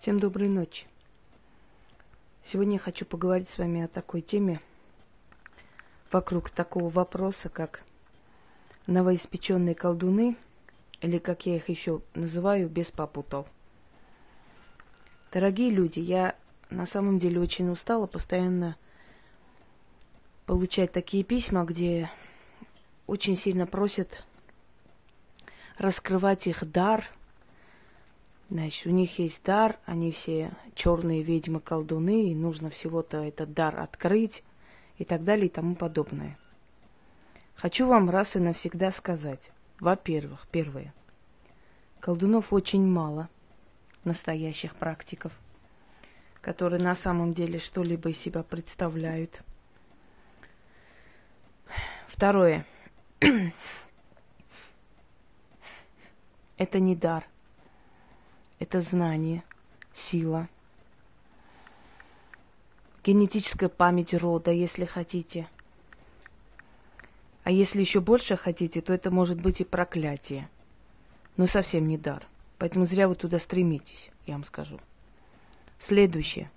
Всем доброй ночи. Сегодня я хочу поговорить с вами о такой теме, вокруг такого вопроса, как новоиспеченные колдуны, или, как я их еще называю, бес попутал. Дорогие люди, я на самом деле очень устала постоянно получать такие письма, где очень сильно просят раскрывать их дар. Значит, у них есть дар, они все черные ведьмы-колдуны, и нужно всего-то этот дар открыть и так далее и тому подобное. Хочу вам раз и навсегда сказать. Во-первых, первое. Колдунов очень мало, настоящих практиков, которые на самом деле что-либо из себя представляют. Второе. Это не дар. Это знание, сила, генетическая память рода, если хотите. А если еще больше хотите, то это может быть и проклятие. Но совсем не дар. Поэтому зря вы туда стремитесь, я вам скажу. Следующее.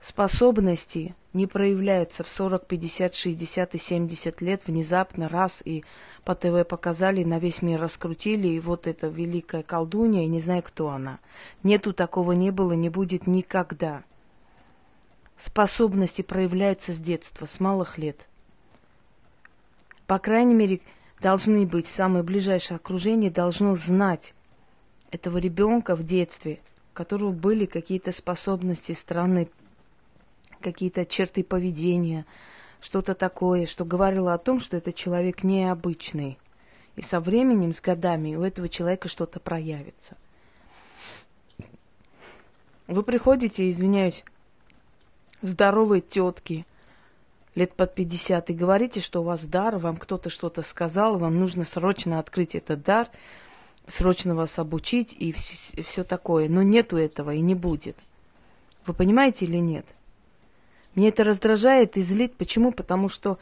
Способности не проявляются в 40, 50, 60 и 70 лет внезапно, раз и по ТВ показали, на весь мир раскрутили, и вот эта великая колдунья, и не знаю, кто она. Нету такого, не было, не будет никогда. Способности проявляются с детства, с малых лет. По крайней мере, должны быть, самое ближайшее окружение должно знать этого ребенка в детстве, у которого были какие-то способности странные, какие-то черты поведения, что-то такое, что говорило о том, что этот человек необычный. И со временем, с годами у этого человека что-то проявится. Вы приходите, извиняюсь, здоровые тетки лет под 50 и говорите, что у вас дар, вам кто-то что-то сказал, вам нужно срочно открыть этот дар, срочно вас обучить и все такое. Но нету этого и не будет. Вы понимаете или нет? Меня это раздражает и злит. Почему? Потому что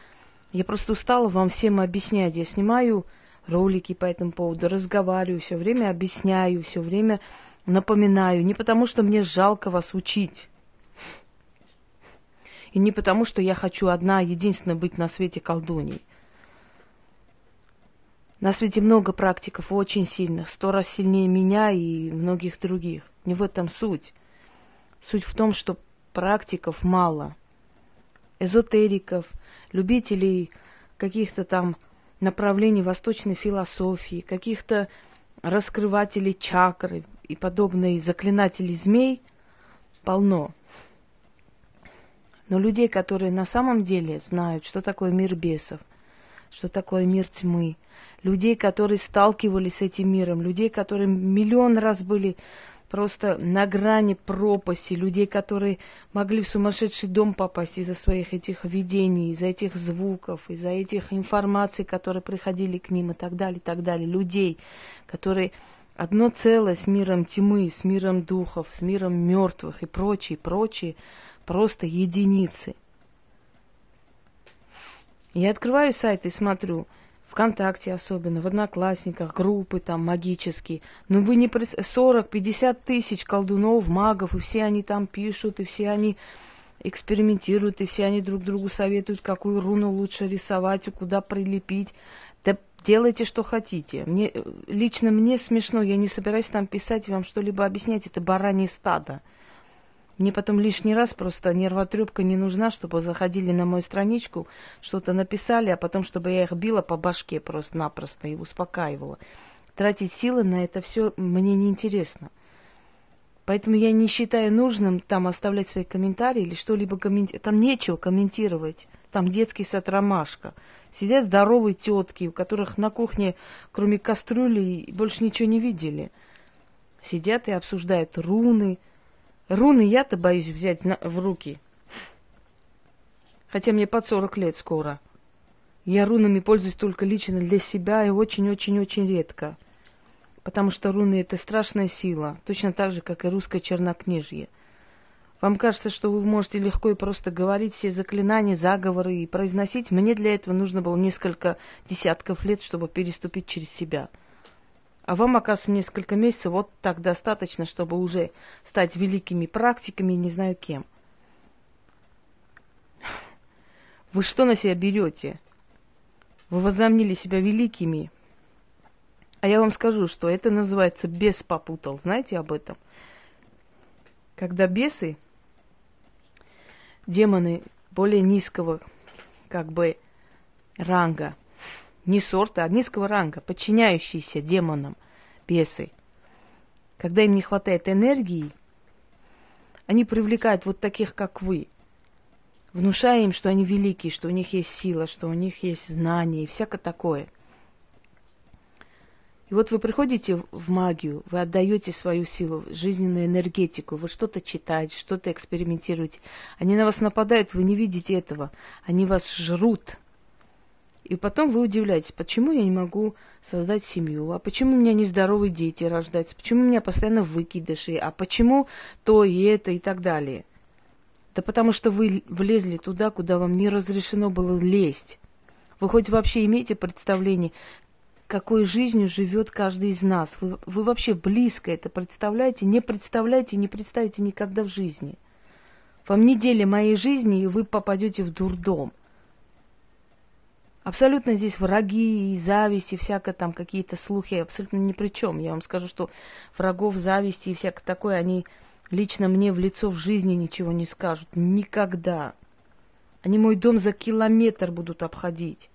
я просто устала вам всем объяснять. Я снимаю ролики по этому поводу, разговариваю, все время объясняю, все время напоминаю. Не потому, что мне жалко вас учить. И не потому, что я хочу одна, единственная быть на свете колдуней. На свете много практиков, очень сильных, 100 раз сильнее меня и многих других. Не в этом суть. Суть в том, что практиков мало. Эзотериков, любителей каких-то там направлений восточной философии, каких-то раскрывателей чакры и подобные, заклинателей змей полно. Но людей, которые на самом деле знают, что такое мир бесов, что такое мир тьмы, людей, которые сталкивались с этим миром, людей, которые 1 000 000 раз были просто на грани пропасти, людей, которые могли в сумасшедший дом попасть из-за своих этих видений, из-за этих звуков, из-за этих информаций, которые приходили к ним и так далее, и так далее. Людей, которые одно целое с миром тьмы, с миром духов, с миром мертвых и прочие, прочие, просто единицы. Я открываю сайт и смотрю, ВКонтакте особенно, в Одноклассниках, группы там магические. Но вы не 40-50 тысяч колдунов, магов, и все они там пишут, и все они экспериментируют, и все они друг другу советуют, какую руну лучше рисовать, и куда прилепить. Да делайте, что хотите. Лично мне смешно, я не собираюсь там писать и вам что-либо объяснять, это баранье стадо. Мне потом лишний раз просто нервотрепка не нужна, чтобы заходили на мою страничку, что-то написали, а потом, чтобы я их била по башке просто-напросто и успокаивала. Тратить силы на это все мне неинтересно. Поэтому я не считаю нужным там оставлять свои комментарии или что-либо комментировать. Там нечего комментировать. Там детский сад «Ромашка». Сидят здоровые тетки, у которых на кухне, кроме кастрюли, больше ничего не видели. Сидят и обсуждают руны. Руны я-то боюсь взять в руки. Хотя мне под 40 лет скоро. Я рунами пользуюсь только лично для себя и очень-очень-очень редко. Потому что руны – это страшная сила. Точно так же, как и русское чернокнижье. Вам кажется, что вы можете легко и просто говорить все заклинания, заговоры и произносить. Мне для этого нужно было несколько десятков лет, чтобы переступить через себя. А вам, оказывается, несколько месяцев вот так достаточно, чтобы уже стать великими практиками, не знаю кем. Вы что на себя берете? Вы возомнили себя великими. А я вам скажу, что это называется бес попутал. Знаете об этом? Когда бесы, демоны более низкого, как бы, ранга, не сорта, а низкого ранга, подчиняющиеся демонам бесы. Когда им не хватает энергии, они привлекают вот таких, как вы, внушая им, что они великие, что у них есть сила, что у них есть знания и всякое такое. И вот вы приходите в магию, вы отдаете свою силу, жизненную энергетику, вы что-то читаете, что-то экспериментируете. Они на вас нападают, вы не видите этого. Они вас жрут. И потом вы удивляетесь, почему я не могу создать семью, а почему у меня нездоровые дети рождаются, почему у меня постоянно выкидыши, а почему то и это и так далее. Да потому что вы влезли туда, куда вам не разрешено было лезть. Вы хоть вообще имеете представление, какой жизнью живет каждый из нас. Вы вообще близко это представляете? Не представляете, не представите никогда в жизни. Вам неделя моей жизни, и вы попадете в дурдом. Абсолютно здесь враги и зависть, и всякое там, какие-то слухи, абсолютно ни при чем. Я вам скажу, что врагов, зависти и всякое такое, они лично мне в лицо в жизни ничего не скажут. Никогда. Они мой дом за километр будут обходить.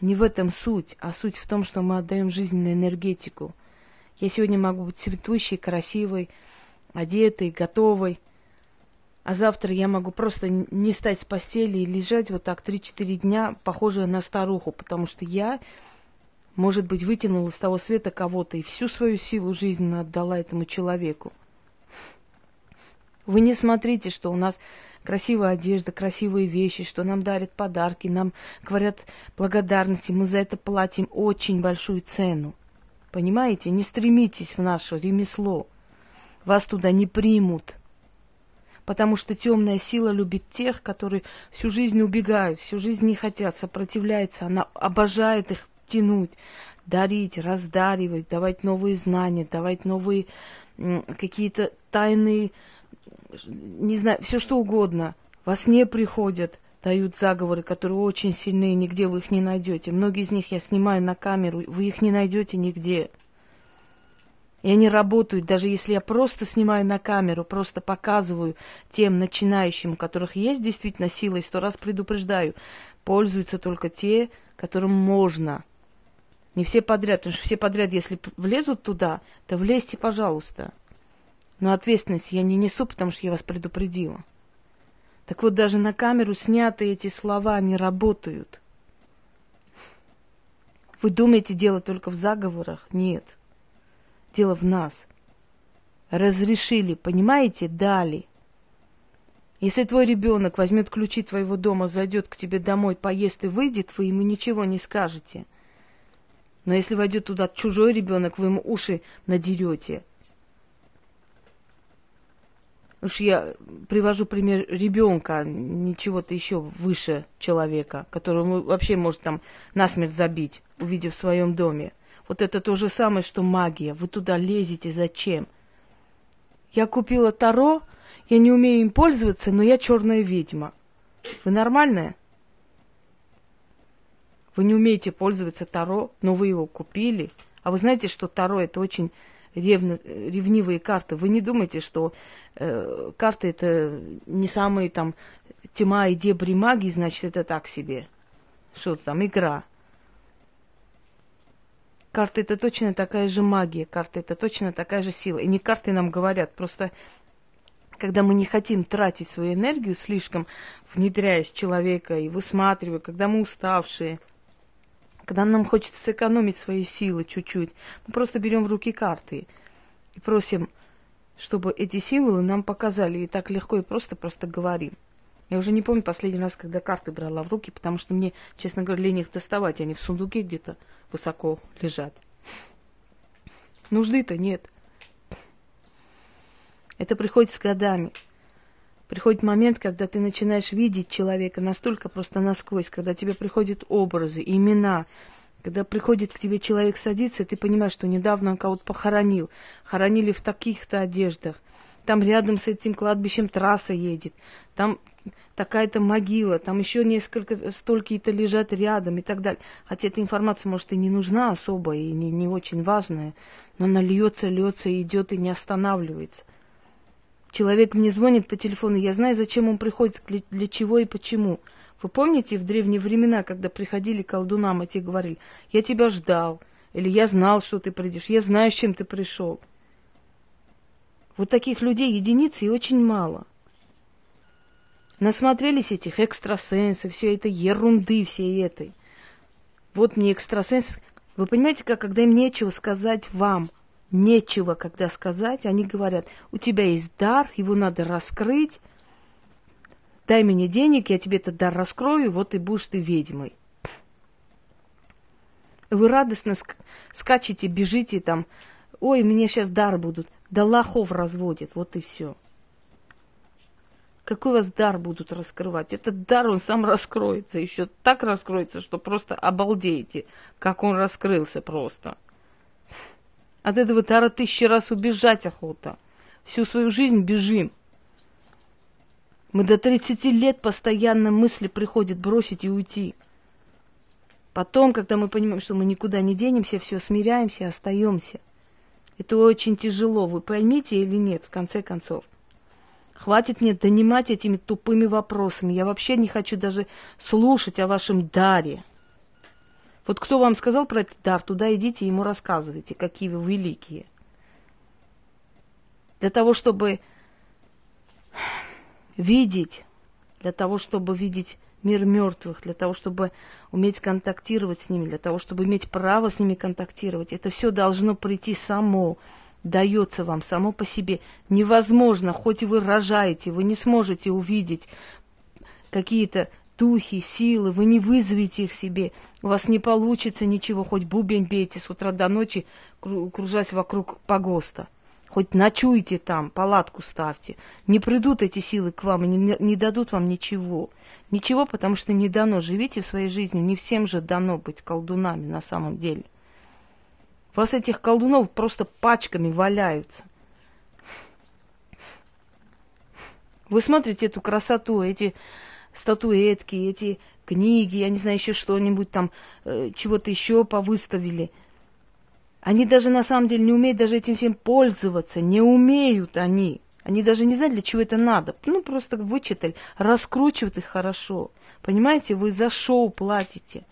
Не в этом суть, а суть в том, что мы отдаем жизненную энергетику. Я сегодня могу быть цветущей, красивой, одетой, готовой, а завтра я могу просто не встать с постели и лежать вот так 3-4 дня, похожая на старуху, потому что я, может быть, вытянула с того света кого-то и всю свою силу жизненную отдала этому человеку. Вы не смотрите, что у нас красивая одежда, красивые вещи, что нам дарят подарки, нам говорят благодарности, мы за это платим очень большую цену. Понимаете? Не стремитесь в наше ремесло. Вас туда не примут. Потому что темная сила любит тех, которые всю жизнь убегают, всю жизнь не хотят, сопротивляются. Она обожает их тянуть, дарить, раздаривать, давать новые знания, давать новые какие-то тайные, не знаю, все что угодно. Во сне приходят, дают заговоры, которые очень сильные, нигде вы их не найдете. Многие из них я снимаю на камеру, вы их не найдете нигде. И они работают, даже если я просто снимаю на камеру, просто показываю тем начинающим, у которых есть действительно сила, и 100 раз предупреждаю, пользуются только те, которым можно. Не все подряд, потому что все подряд, если влезут туда, то влезьте, пожалуйста. Но ответственность я не несу, потому что я вас предупредила. Так вот, даже на камеру снятые эти слова не работают. Вы думаете, дело только в заговорах? Нет. Дело в нас. Разрешили, понимаете? Дали. Если твой ребенок возьмет ключи твоего дома, зайдет к тебе домой, поест и выйдет, вы ему ничего не скажете. Но если войдет туда чужой ребенок, вы ему уши надерете. Уж я привожу пример ребенка, не чего-то еще выше человека, которого вообще может там насмерть забить, увидев в своем доме. Вот это то же самое, что магия. Вы туда лезете зачем? Я купила таро, я не умею им пользоваться, но я черная ведьма. Вы нормальная? Вы не умеете пользоваться таро, но вы его купили. А вы знаете, что таро это очень ревнивые карты. Вы не думайте, что карты это не самые там тема и дебри магии, значит, это так себе. Что там, игра. Карты это точно такая же магия, карты это точно такая же сила. И не карты нам говорят, просто когда мы не хотим тратить свою энергию, слишком внедряясь в человека и высматривая, когда мы уставшие, когда нам хочется сэкономить свои силы чуть-чуть, мы просто берем в руки карты и просим, чтобы эти символы нам показали. И так легко и просто говорим. Я уже не помню последний раз, когда карты брала в руки, потому что мне, честно говоря, лень их доставать. Они в сундуке где-то высоко лежат. Нужды-то нет. Это приходит с годами. Приходит момент, когда ты начинаешь видеть человека настолько просто насквозь, когда тебе приходят образы, имена, Когда приходит к тебе человек, садится, ты понимаешь, что недавно он кого-то похоронил. Хоронили в таких-то одеждах. Там рядом с этим кладбищем трасса едет. Там такая-то могила. Там еще несколько, столькие-то лежат рядом и так далее. Хотя эта информация, может, и не нужна особо, и не очень важная. Но она льется, льется, и идет, и не останавливается. Человек мне звонит по телефону, я знаю, зачем он приходит, для чего и почему. Вы помните в древние времена, когда приходили к колдунам, а те говорили: я тебя ждал, или я знал, что ты придешь, я знаю, с чем ты пришел. Вот таких людей единицы и очень мало. Насмотрелись этих экстрасенсов, все это ерунды всей этой. Вот мне экстрасенс... Вы понимаете, как, когда им нечего сказать вам, нечего когда сказать, они говорят: у тебя есть дар, его надо раскрыть, дай мне денег, я тебе этот дар раскрою, вот и будешь ты ведьмой. Вы радостно скачете, бежите там: ой, мне сейчас дар будут. Да лохов разводят, вот и все. Какой вас дар будут раскрывать? Этот дар, он сам раскроется, еще так раскроется, что просто обалдеете, как он раскрылся просто. От этого дара 1000 раз убежать охота. Всю свою жизнь бежим. Мы до 30 лет постоянно мысли приходят бросить и уйти. Потом, когда мы понимаем, что мы никуда не денемся, все смиряемся, остаемся. Это очень тяжело, вы поймите или нет, в конце концов. Хватит мне донимать этими тупыми вопросами. Я вообще не хочу даже слушать о вашем даре. Вот кто вам сказал про этот дар, туда идите и ему рассказывайте, какие вы великие. Для того, чтобы видеть, для того, чтобы видеть мир мертвых, для того, чтобы уметь контактировать с ними, для того, чтобы иметь право с ними контактировать, это все должно прийти само, дается вам само по себе. Невозможно, хоть и вы рожаете, вы не сможете увидеть какие-то духи, силы, вы не вызовете их себе, у вас не получится ничего, хоть бубень бейте с утра до ночи, кружась вокруг погоста, хоть ночуйте там, палатку ставьте, не придут эти силы к вам и не дадут вам ничего. Ничего, потому что не дано, живите в своей жизни, не всем же дано быть колдунами на самом деле. У вас этих колдунов просто пачками валяются. Вы смотрите эту красоту, эти статуэтки, эти книги, я не знаю, еще что-нибудь там, чего-то еще повыставили. Они даже на самом деле не умеют даже этим всем пользоваться, не умеют они. Они даже не знают, для чего это надо. Ну, просто вычитали, раскручивают их хорошо. Понимаете, вы за шоу платите.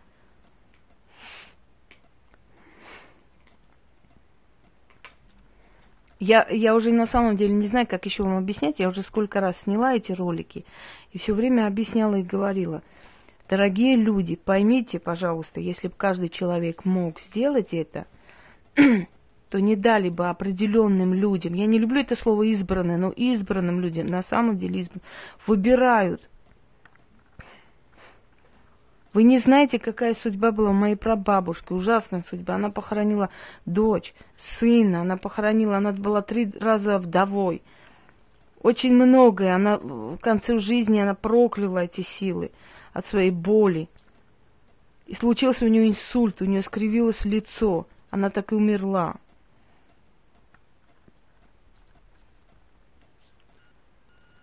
Я уже на самом деле не знаю, как еще вам объяснять. Я уже сколько раз сняла эти ролики и все время объясняла и говорила: дорогие люди, поймите, пожалуйста, если бы каждый человек мог сделать это, то не дали бы определенным людям, я не люблю это слово избранное, но избранным людям, на самом деле выбирают. Вы не знаете, какая судьба была у моей прабабушки, ужасная судьба. Она похоронила дочь, сына, она была 3 раза вдовой. Очень многое, она в конце жизни она прокляла эти силы от своей боли. И случился у нее инсульт, у нее скривилось лицо, она так и умерла.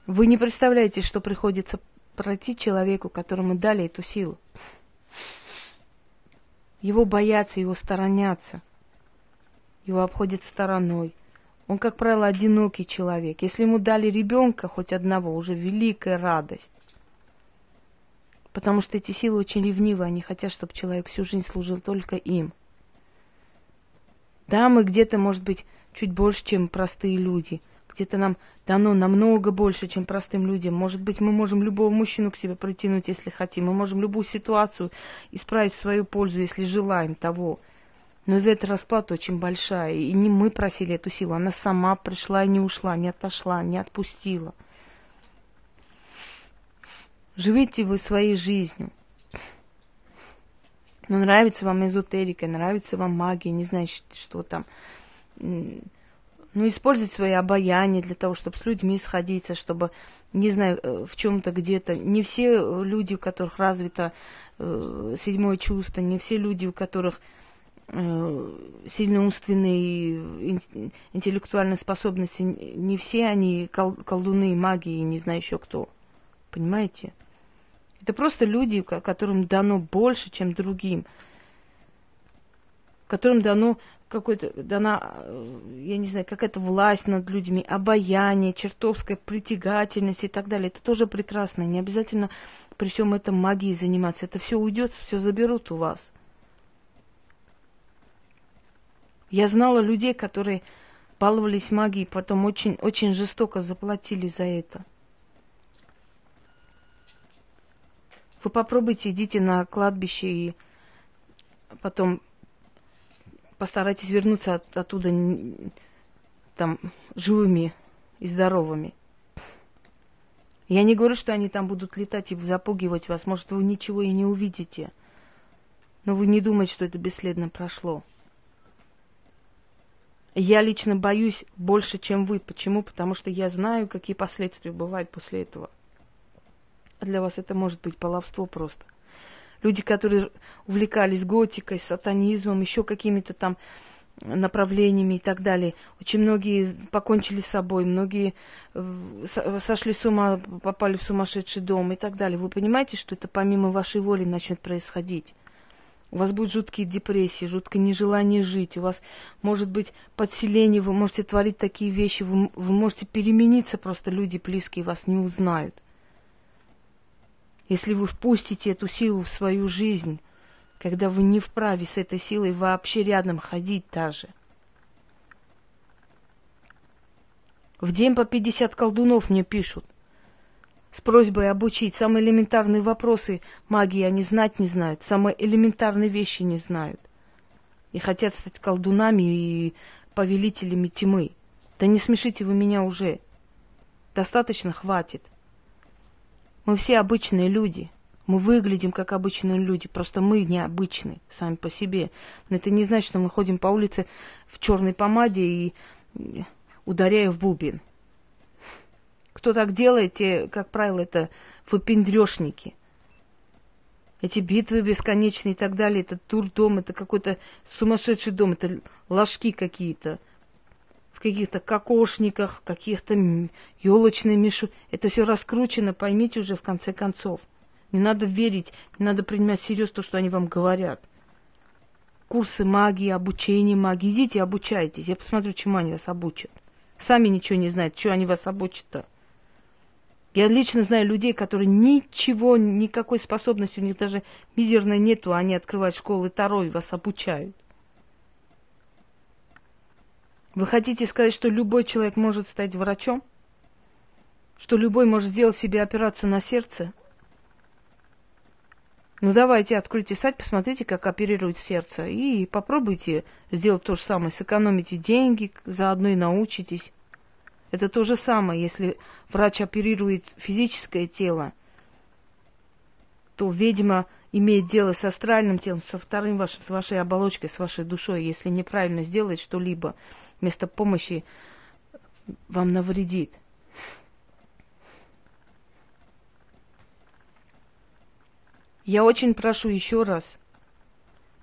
Вы не представляете, что приходится пройти человеку, которому дали эту силу. Его боятся, его сторонятся, его обходят стороной. Он, как правило, одинокий человек. Если ему дали ребенка, хоть одного, уже великая радость. Потому что эти силы очень ревнивы, они хотят, чтобы человек всю жизнь служил только им. Да, мы где-то, может быть, чуть больше, чем простые люди. Где-то нам дано намного больше, чем простым людям. Может быть, мы можем любого мужчину к себе притянуть, если хотим. Мы можем любую ситуацию исправить в свою пользу, если желаем того. Но из-за этого расплата очень большая. И не мы просили эту силу. Она сама пришла и не ушла, не отошла, не отпустила. Живите вы своей жизнью. Но нравится вам эзотерика, нравится вам магия, не знаю, что там... но использовать свои обаяния для того, чтобы с людьми сходиться, чтобы, не знаю, в чем-то где-то. Не все люди, у которых развито седьмое чувство, не все люди, у которых сильно умственные интеллектуальные способности, не все они колдуны, маги и не знаю еще кто. Понимаете? Это просто люди, которым дано больше, чем другим. Которым дано какая-то власть над людьми, обаяние, чертовская притягательность и так далее. Это тоже прекрасно. Не обязательно при всем этом магией заниматься. Это все уйдет, все заберут у вас. Я знала людей, которые баловались магией, потом очень, очень жестоко заплатили за это. Вы попробуйте, идите на кладбище и потом постарайтесь вернуться оттуда там живыми и здоровыми. Я не говорю, что они там будут летать и запугивать вас. Может, вы ничего и не увидите. Но вы не думаете, что это бесследно прошло. Я лично боюсь больше, чем вы. Почему? Потому что я знаю, какие последствия бывают после этого. А для вас это может быть баловство просто. Люди, которые увлекались готикой, сатанизмом, еще какими-то там направлениями и так далее. Очень многие покончили с собой, многие сошли с ума, попали в сумасшедший дом и так далее. Вы понимаете, что это помимо вашей воли начнет происходить? У вас будут жуткие депрессии, жуткое нежелание жить. У вас может быть подселение, вы можете творить такие вещи, вы можете перемениться, просто люди близкие вас не узнают. Если вы впустите эту силу в свою жизнь, когда вы не вправе с этой силой вообще рядом ходить даже. В день по 50 колдунов мне пишут с просьбой обучить. Самые элементарные вопросы магии они знать не знают, самые элементарные вещи не знают. И хотят стать колдунами и повелителями тьмы. Да не смешите вы меня уже. Достаточно, хватит. Мы все обычные люди. Мы выглядим как обычные люди. Просто мы необычны сами по себе. Но это не значит, что мы ходим по улице в черной помаде и ударяя в бубен. Кто так делает, те, как правило, это выпендрёшники. Эти битвы бесконечные и так далее, это дурдом, это какой-то сумасшедший дом, это ложки какие-то. В каких-то кокошниках, в каких-то елочной мешок. Это все раскручено, поймите уже в конце концов. Не надо верить, не надо принимать всерьез то, что они вам говорят. Курсы магии, обучение магии. Идите, обучайтесь. Я посмотрю, чему они вас обучат. Сами ничего не знают, чего они вас обучат-то. Я лично знаю людей, которые ничего, никакой способности у них даже мизерной нету, а они открывают школы Таро и вас обучают. Вы хотите сказать, что любой человек может стать врачом? Что любой может сделать себе операцию на сердце? Ну давайте, откройте сайт, посмотрите, как оперируют сердце. И попробуйте сделать то же самое. Сэкономите деньги, заодно и научитесь. Это то же самое, если врач оперирует физическое тело, то, видимо, имеет дело с астральным телом, со вторым вашим, с вашей оболочкой, с вашей душой. Если неправильно сделает что-либо, вместо помощи вам навредит. Я очень прошу еще раз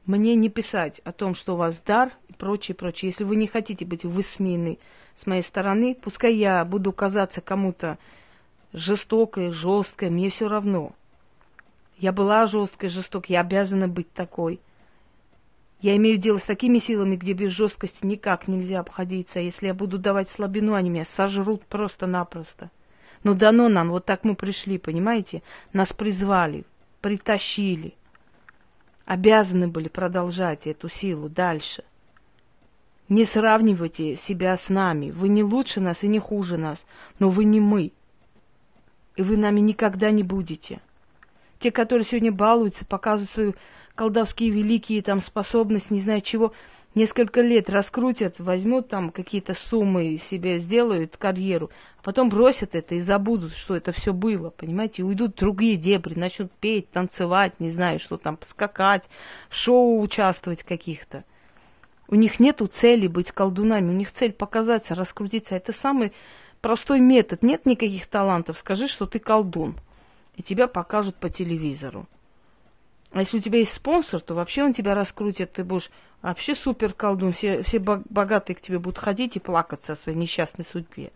мне не писать о том, что у вас дар и прочее, прочее. Если вы не хотите быть высмеяны с моей стороны, пускай я буду казаться кому-то жестокой, жесткой, мне все равно. Я была жесткой, жестокой, я обязана быть такой. Я имею дело с такими силами, где без жесткости никак нельзя обходиться. Если я буду давать слабину, они меня сожрут просто-напросто. Но дано нам, вот так мы пришли, понимаете? Нас призвали, притащили. Обязаны были продолжать эту силу дальше. Не сравнивайте себя с нами. Вы не лучше нас и не хуже нас, но вы не мы. И вы нами никогда не будете. Те, которые сегодня балуются, показывают свои колдовские великие там способности, не знаю чего, несколько лет раскрутят, возьмут там какие-то суммы себе, сделают карьеру, а потом бросят это и забудут, что это все было, понимаете, и уйдут в другие дебри, начнут петь, танцевать, не знаю, что там, скакать, в шоу участвовать каких-то. У них нету цели быть колдунами, у них цель показаться, раскрутиться. Это самый простой метод. Нет никаких талантов. Скажи, что ты колдун, и тебя покажут по телевизору. А если у тебя есть спонсор, то вообще он тебя раскрутит, ты будешь вообще супер колдун. Все богатые к тебе будут ходить и плакаться о своей несчастной судьбе.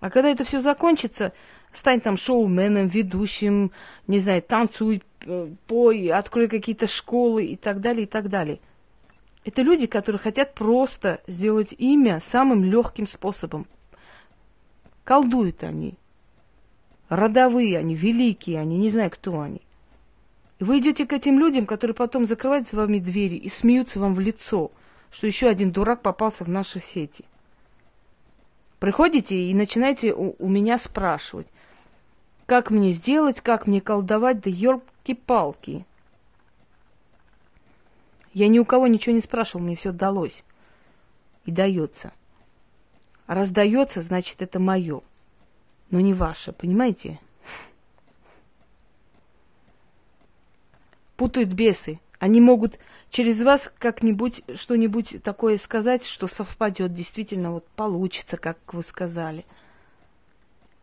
А когда это все закончится, стань там шоуменом, ведущим, не знаю, танцуй, пой, открой какие-то школы и так далее, и так далее. Это люди, которые хотят просто сделать имя самым легким способом. Колдуют они. Родовые они, великие они, не знаю, кто они. И вы идете к этим людям, которые потом закрывают за вами двери и смеются вам в лицо, что еще один дурак попался в наши сети. Приходите и начинаете у меня спрашивать, как мне сделать, как мне колдовать, да ёлки-палки. Я ни у кого ничего не спрашивал, мне все далось. И дается. Раз дается, значит, это мое, но не ваше, понимаете? Путают бесы. Они могут через вас как-нибудь что-нибудь такое сказать, что совпадет, действительно вот получится, как вы сказали.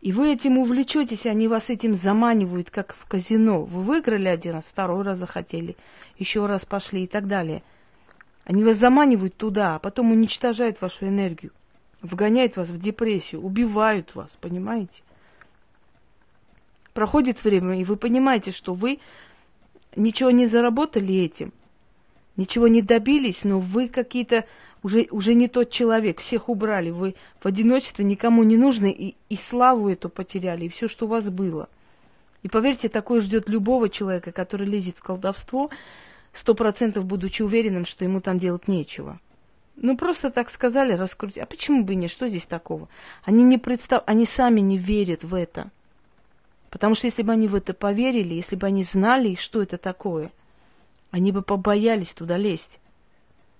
И вы этим увлечетесь, они вас этим заманивают, как в казино. Вы выиграли один раз, второй раз захотели, еще раз пошли и так далее. Они вас заманивают туда, а потом уничтожают вашу энергию, вгоняют вас в депрессию, убивают вас, понимаете? Проходит время, и вы понимаете, что вы ничего не заработали этим, ничего не добились, но вы какие-то уже не тот человек, всех убрали, вы в одиночестве никому не нужны, и славу эту потеряли, и все, что у вас было. И поверьте, такое ждет любого человека, который лезет в колдовство, 100% будучи уверенным, что ему там делать нечего. Ну, просто так сказали, раскрутили. А почему бы и нет? Что здесь такого? Они сами не верят в это. Потому что если бы они в это поверили, если бы они знали, что это такое, они бы побоялись туда лезть.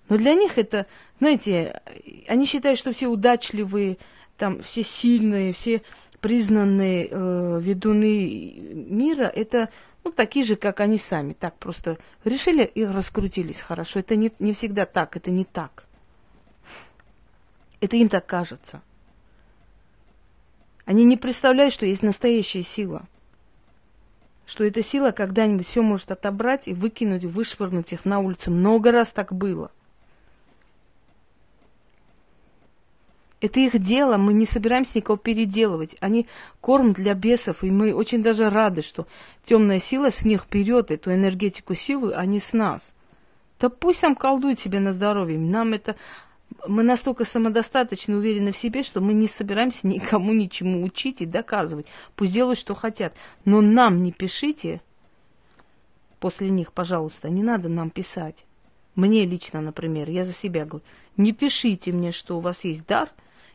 Но для них это, знаете, они считают, что все удачливые, там, все сильные, все признанные ведуны мира, это ну, такие же, как они сами. Так просто решили и раскрутились хорошо. Это не всегда так, это не так. Это им так кажется. Они не представляют, что есть настоящая сила. Что эта сила когда-нибудь все может отобрать и выкинуть, вышвырнуть их на улицу. Много раз так было. Это их дело, мы не собираемся никого переделывать. Они корм для бесов, и мы очень даже рады, что темная сила с них берет эту энергетику силы, а не с нас. Да пусть там колдует себе на здоровье, нам это... Мы настолько самодостаточно уверены в себе, что мы не собираемся никому ничему учить и доказывать. Пусть делают, что хотят. Но нам не пишите после них, пожалуйста. Не надо нам писать. Мне лично, например, я за себя говорю. Не пишите мне, что у вас есть дар.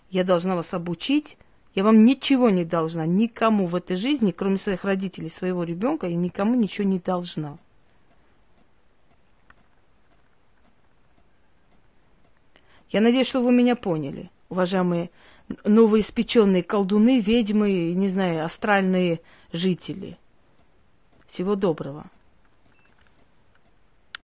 Я должна вас обучить. Я вам ничего не должна. Никому в этой жизни, кроме своих родителей, своего ребенка, я никому ничего не должна. Я надеюсь, что вы меня поняли, уважаемые новоиспеченные колдуны, ведьмы, не знаю, астральные жители. Всего доброго.